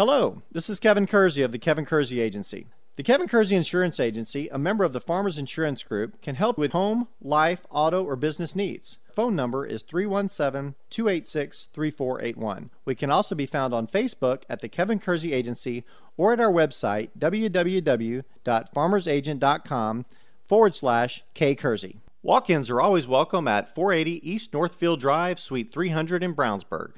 Hello, this is Kevin Kersey of the Kevin Kersey Agency. The Kevin Kersey Insurance Agency, a member of the Farmers Insurance Group, can help with home, life, auto, or business needs. Phone number is 317-286-3481. We can also be found on Facebook at the Kevin Kersey Agency or at our website, www.farmersagent.com/KKersey. Walk-ins are always welcome at 480 East Northfield Drive, Suite 300 in Brownsburg.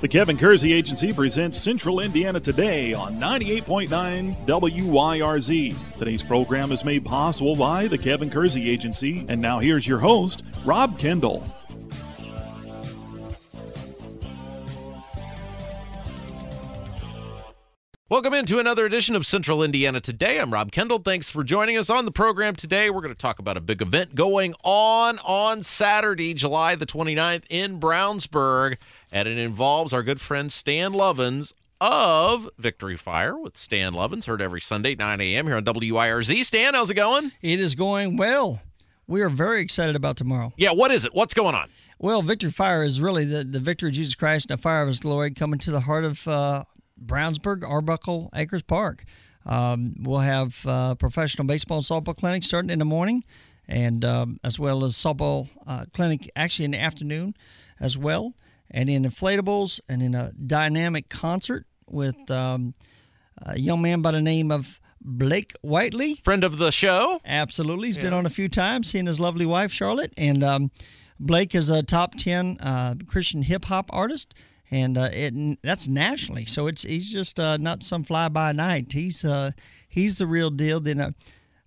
The Kevin Kersey Agency presents Central Indiana Today on 98.9 WYRZ. Today's program is made possible by the Kevin Kersey Agency. And now here's your host, Rob Kendall. Welcome into another edition of Central Indiana Today. I'm Rob Kendall. Thanks for joining us on the program today. We're going to talk about a big event going on Saturday, July the 29th in Brownsburg, and it involves our good friend Stan Lovins of Victory Fire with Stan Lovins, heard every Sunday at 9 a.m. here on WIRZ. Stan, how's it going? It is going well. We are very excited about tomorrow. Yeah, what is it? What's going on? Well, Victory Fire is really the victory of Jesus Christ and the fire of his glory coming to the heart of Brownsburg, Arbuckle Acres Park. We'll have professional baseball and softball clinics starting in the morning, and as well as softball clinic actually in the afternoon as well, and in inflatables, and in a dynamic concert with a young man by the name of Blake Whitley. Friend of the show. Absolutely. He's been on a few times, he and his lovely wife, Charlotte. And Blake is a top 10 Christian hip-hop artist. And that's nationally, so he's just not some fly-by-night. He's the real deal. Then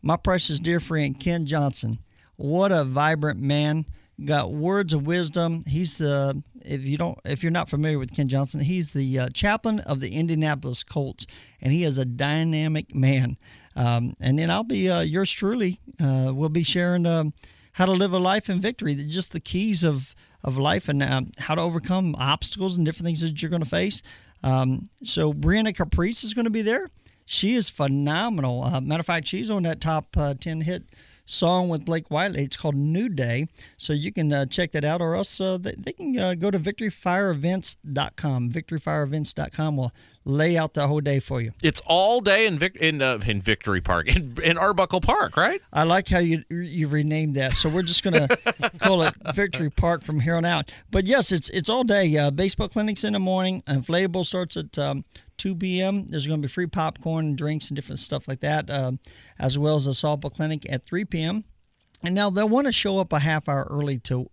my precious dear friend, Ken Johnson. What a vibrant man. Got words of wisdom. He's the if you're not familiar with Ken Johnson, he's the chaplain of the Indianapolis Colts, and he is a dynamic man. And then I'll be yours truly. We'll be sharing how to live a life in victory, just the keys of life and how to overcome obstacles and different things that you're going to face. So Brianna Caprice is going to be there. She is phenomenal. Matter of fact, she's on that top 10 hit song with Blake Whiteley. It's called New Day. So you can check that out, or else they can go to victoryfireevents.com. Victoryfireevents.com will lay out the whole day for you. It's all day in Victory Park, in Arbuckle Park, right? I like how you renamed that. So we're just going to call it Victory Park from here on out. But yes, it's all day. Baseball clinics in the morning. Inflatable starts at 2 p.m. There's going to be free popcorn and drinks and different stuff like that, as well as a softball clinic at 3 p.m. And now they'll want to show up a half hour early to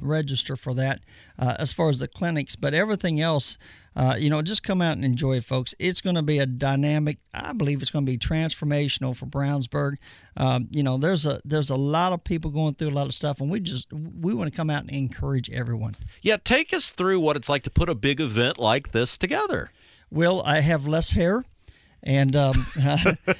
register for that as far as the clinics. But everything else, just come out and enjoy it, folks. It's going to be a dynamic. I believe it's going to be transformational for Brownsburg. There's a lot of people going through a lot of stuff, and we want to come out and encourage everyone. Yeah, take us through what it's like to put a big event like this together. Well, I have less hair. And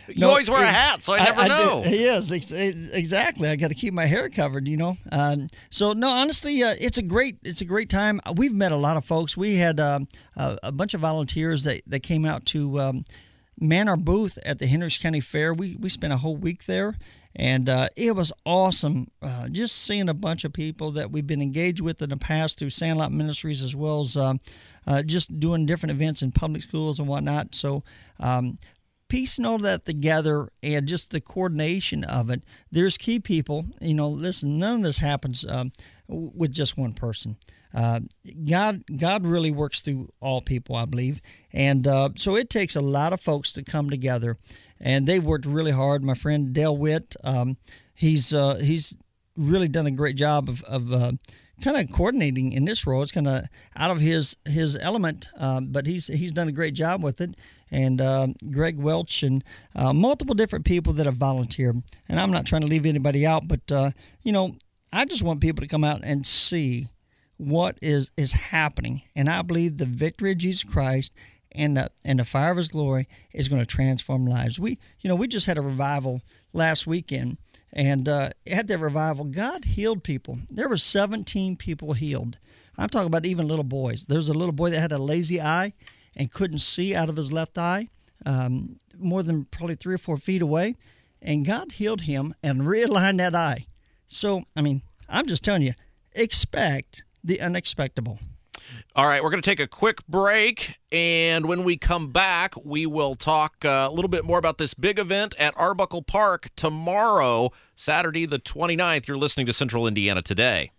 you always wear a hat, so I never know. Yes, exactly. I got to keep my hair covered, you know. Honestly, it's a great time. We've met a lot of folks. We had a bunch of volunteers that came out to man our booth at the Hendricks County Fair. We spent a whole week there, and it was awesome. Just seeing a bunch of people that we've been engaged with in the past through Sandlot Ministries, as well as just doing different events in public schools and whatnot. So piecing all that together and just the coordination of it, there's key people. You know, listen, none of this happens with just one person. God really works through all people, I believe. And so it takes a lot of folks to come together, and they've worked really hard. My friend Dale Witt, he's really done a great job of kind of coordinating in this role. It's kind of out of his element, but he's done a great job with it. And Greg Welch and multiple different people that have volunteered. And I'm not trying to leave anybody out, but, I just want people to come out and see what is happening. And I believe the victory of Jesus Christ and the fire of his glory is going to transform lives. We just had a revival last weekend, and at that revival, God healed people. There were 17 people healed. I'm talking about even little boys. There's a little boy that had a lazy eye and couldn't see out of his left eye, more than probably 3 or 4 feet away, and God healed him and realigned that eye. So, I'm just telling you, expect the unexpectable. All right, we're going to take a quick break, and when we come back, we will talk a little bit more about this big event at Arbuckle Park tomorrow, Saturday the 29th. You're listening to Central Indiana Today.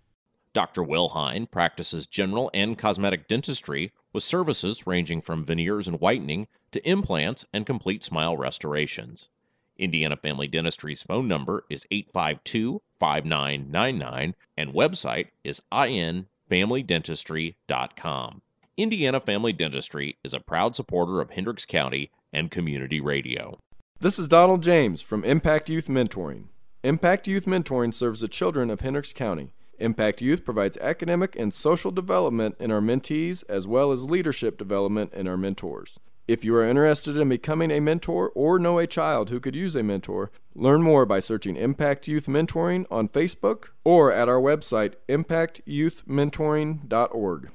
Dr. Will Hine practices general and cosmetic dentistry with services ranging from veneers and whitening to implants and complete smile restorations. Indiana Family Dentistry's phone number is 852-5999, and website is infamilydentistry.com. Indiana Family Dentistry is a proud supporter of Hendricks County and community radio. This is Donald James from Impact Youth Mentoring. Impact Youth Mentoring serves the children of Hendricks County. Impact Youth provides academic and social development in our mentees as well as leadership development in our mentors. If you are interested in becoming a mentor or know a child who could use a mentor, learn more by searching Impact Youth Mentoring on Facebook or at our website, impactyouthmentoring.org.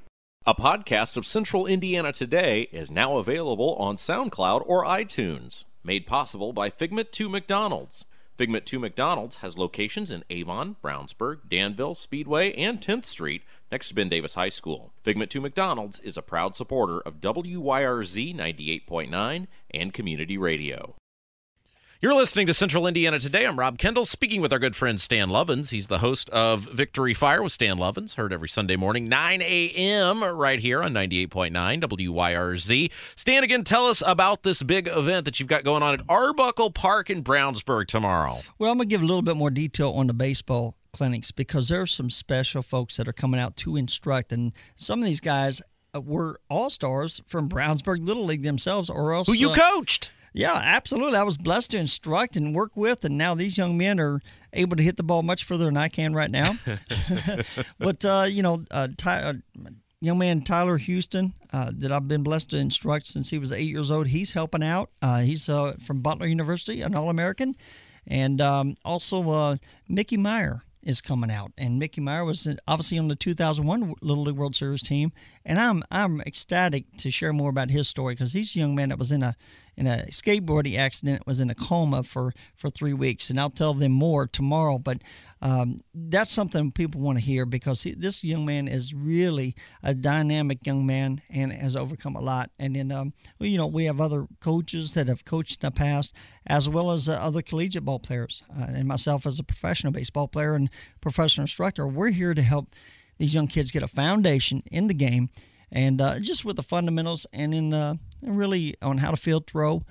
A podcast of Central Indiana Today is now available on SoundCloud or iTunes, made possible by Figment 2 McDonald's. Figment 2 McDonald's has locations in Avon, Brownsburg, Danville, Speedway, and 10th Street, next to Ben Davis High School. Figment 2 McDonald's is a proud supporter of WYRZ 98.9 and community radio. You're listening to Central Indiana Today. I'm Rob Kendall, speaking with our good friend Stan Lovins. He's the host of Victory Fire with Stan Lovins, heard every Sunday morning, 9 a.m. right here on 98.9 WYRZ. Stan, again, tell us about this big event that you've got going on at Arbuckle Park in Brownsburg tomorrow. Well, I'm going to give a little bit more detail on the baseball clinics because there are some special folks that are coming out to instruct, and some of these guys were all-stars from Brownsburg Little League themselves or else. Who you coached? Yeah, absolutely. I was blessed to instruct and work with, and now these young men are able to hit the ball much further than I can right now. But, young man Tyler Houston that I've been blessed to instruct since he was 8 years old, he's helping out. He's from Butler University, an All-American. And also Mickey Meyer is coming out. And Mickey Meyer was obviously on the 2001 Little League World Series team. And I'm ecstatic to share more about his story because he's a young man that was in a skateboarding accident, was in a coma for 3 weeks. And I'll tell them more tomorrow. But that's something people want to hear because this young man is really a dynamic young man and has overcome a lot. And then, we have other coaches that have coached in the past as well as other collegiate ball players. And myself as a professional baseball player and professional instructor, we're here to help these young kids get a foundation in the game and just with the fundamentals and in really on how to field throw,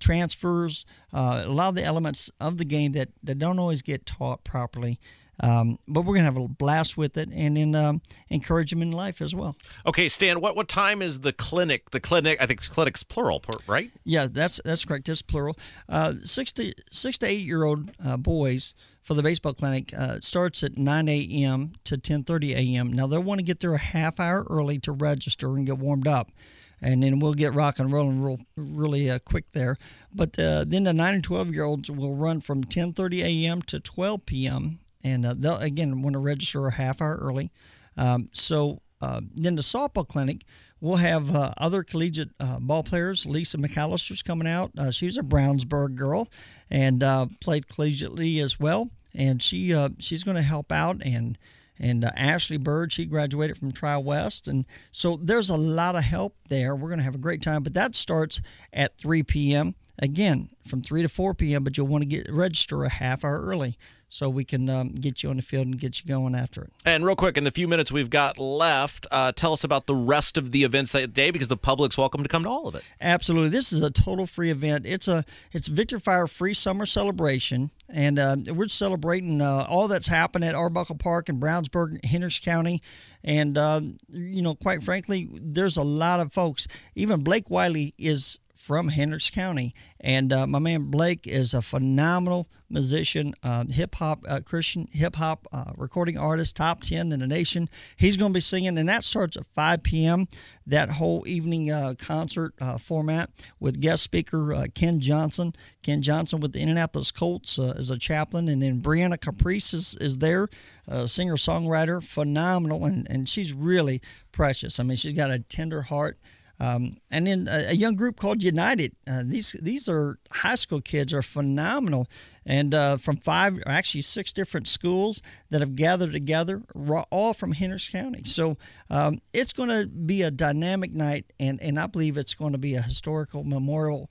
transfers, a lot of the elements of the game that don't always get taught properly. But we're going to have a blast with it and then encourage them in life as well. Okay, Stan, what time is the clinic? The clinic, I think clinic's plural, right? Yeah, that's correct. It's plural. 6 to 8-year-old boys for the baseball clinic starts at 9 a.m. to 10:30 a.m. Now, they'll want to get there a half hour early to register and get warmed up. And then we'll get rock and rolling really quick there. But then the 9 and 12-year-olds will run from 10:30 a.m. to 12 p.m., and they'll, again, want to register a half hour early. Then the softball clinic, we'll have other collegiate ball players. Lisa McAllister's coming out. She's a Brownsburg girl and played collegiately as well. And she's going to help out. And Ashley Bird, she graduated from TriWest. And so there's a lot of help there. We're going to have a great time. But that starts at 3 p.m., again, from 3 to 4 p.m., but you'll want to register a half hour early so we can get you on the field and get you going after it. And real quick, in the few minutes we've got left, tell us about the rest of the events that day because the public's welcome to come to all of it. Absolutely. This is a total free event. It's Victory Fire Free Summer Celebration, and we're celebrating all that's happened at Arbuckle Park in Brownsburg, Hendricks County, and, quite frankly, there's a lot of folks. Even Blake Whitley is from Hendricks County, and my man Blake is a phenomenal musician, Christian hip-hop recording artist, top 10 in the nation. He's going to be singing, and that starts at 5 p.m., that whole evening concert format with guest speaker Ken Johnson. Ken Johnson with the Indianapolis Colts is a chaplain, and then Brianna Caprice is there, singer-songwriter, phenomenal, and she's really precious. I mean, she's got a tender heart. And then a young group called United. These are high school kids are phenomenal and from five, or actually six different schools that have gathered together, all from Hendricks County. So it's going to be a dynamic night, and I believe it's going to be a historical, memorable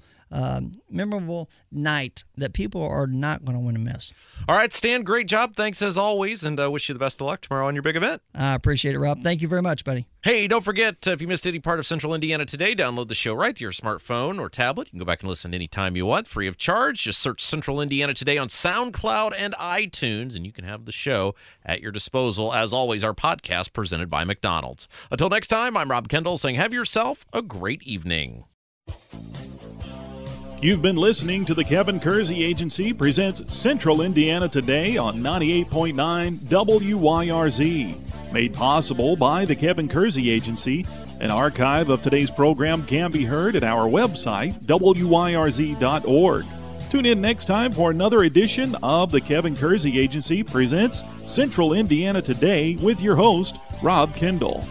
night that people are not going to want to miss. All right, Stan, great job. Thanks as always, and I wish you the best of luck tomorrow on your big event. I appreciate it, Rob. Thank you very much, buddy. Hey, don't forget, if you missed any part of Central Indiana Today, download the show right to your smartphone or tablet. You can go back and listen anytime you want, free of charge. Just search Central Indiana Today on SoundCloud and iTunes, and you can have the show at your disposal. As always, our podcast presented by McDonald's. Until next time, I'm Rob Kendall saying have yourself a great evening. You've been listening to the Kevin Kersey Agency presents Central Indiana Today on 98.9 WYRZ. Made possible by the Kevin Kersey Agency. An archive of today's program can be heard at our website, wyrz.org. Tune in next time for another edition of the Kevin Kersey Agency presents Central Indiana Today with your host, Rob Kendall.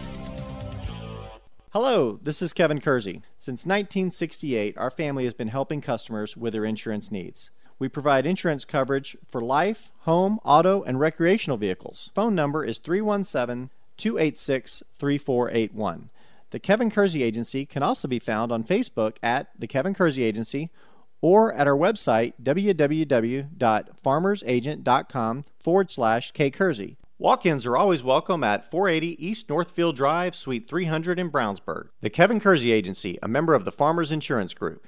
Hello, this is Kevin Kersey. Since 1968, our family has been helping customers with their insurance needs. We provide insurance coverage for life, home, auto, and recreational vehicles. Phone number is 317-286-3481. The Kevin Kersey Agency can also be found on Facebook at The Kevin Kersey Agency or at our website, www.farmersagent.com/kkersey. Walk-ins are always welcome at 480 East Northfield Drive, Suite 300 in Brownsburg. The Kevin Kersey Agency, a member of the Farmers Insurance Group.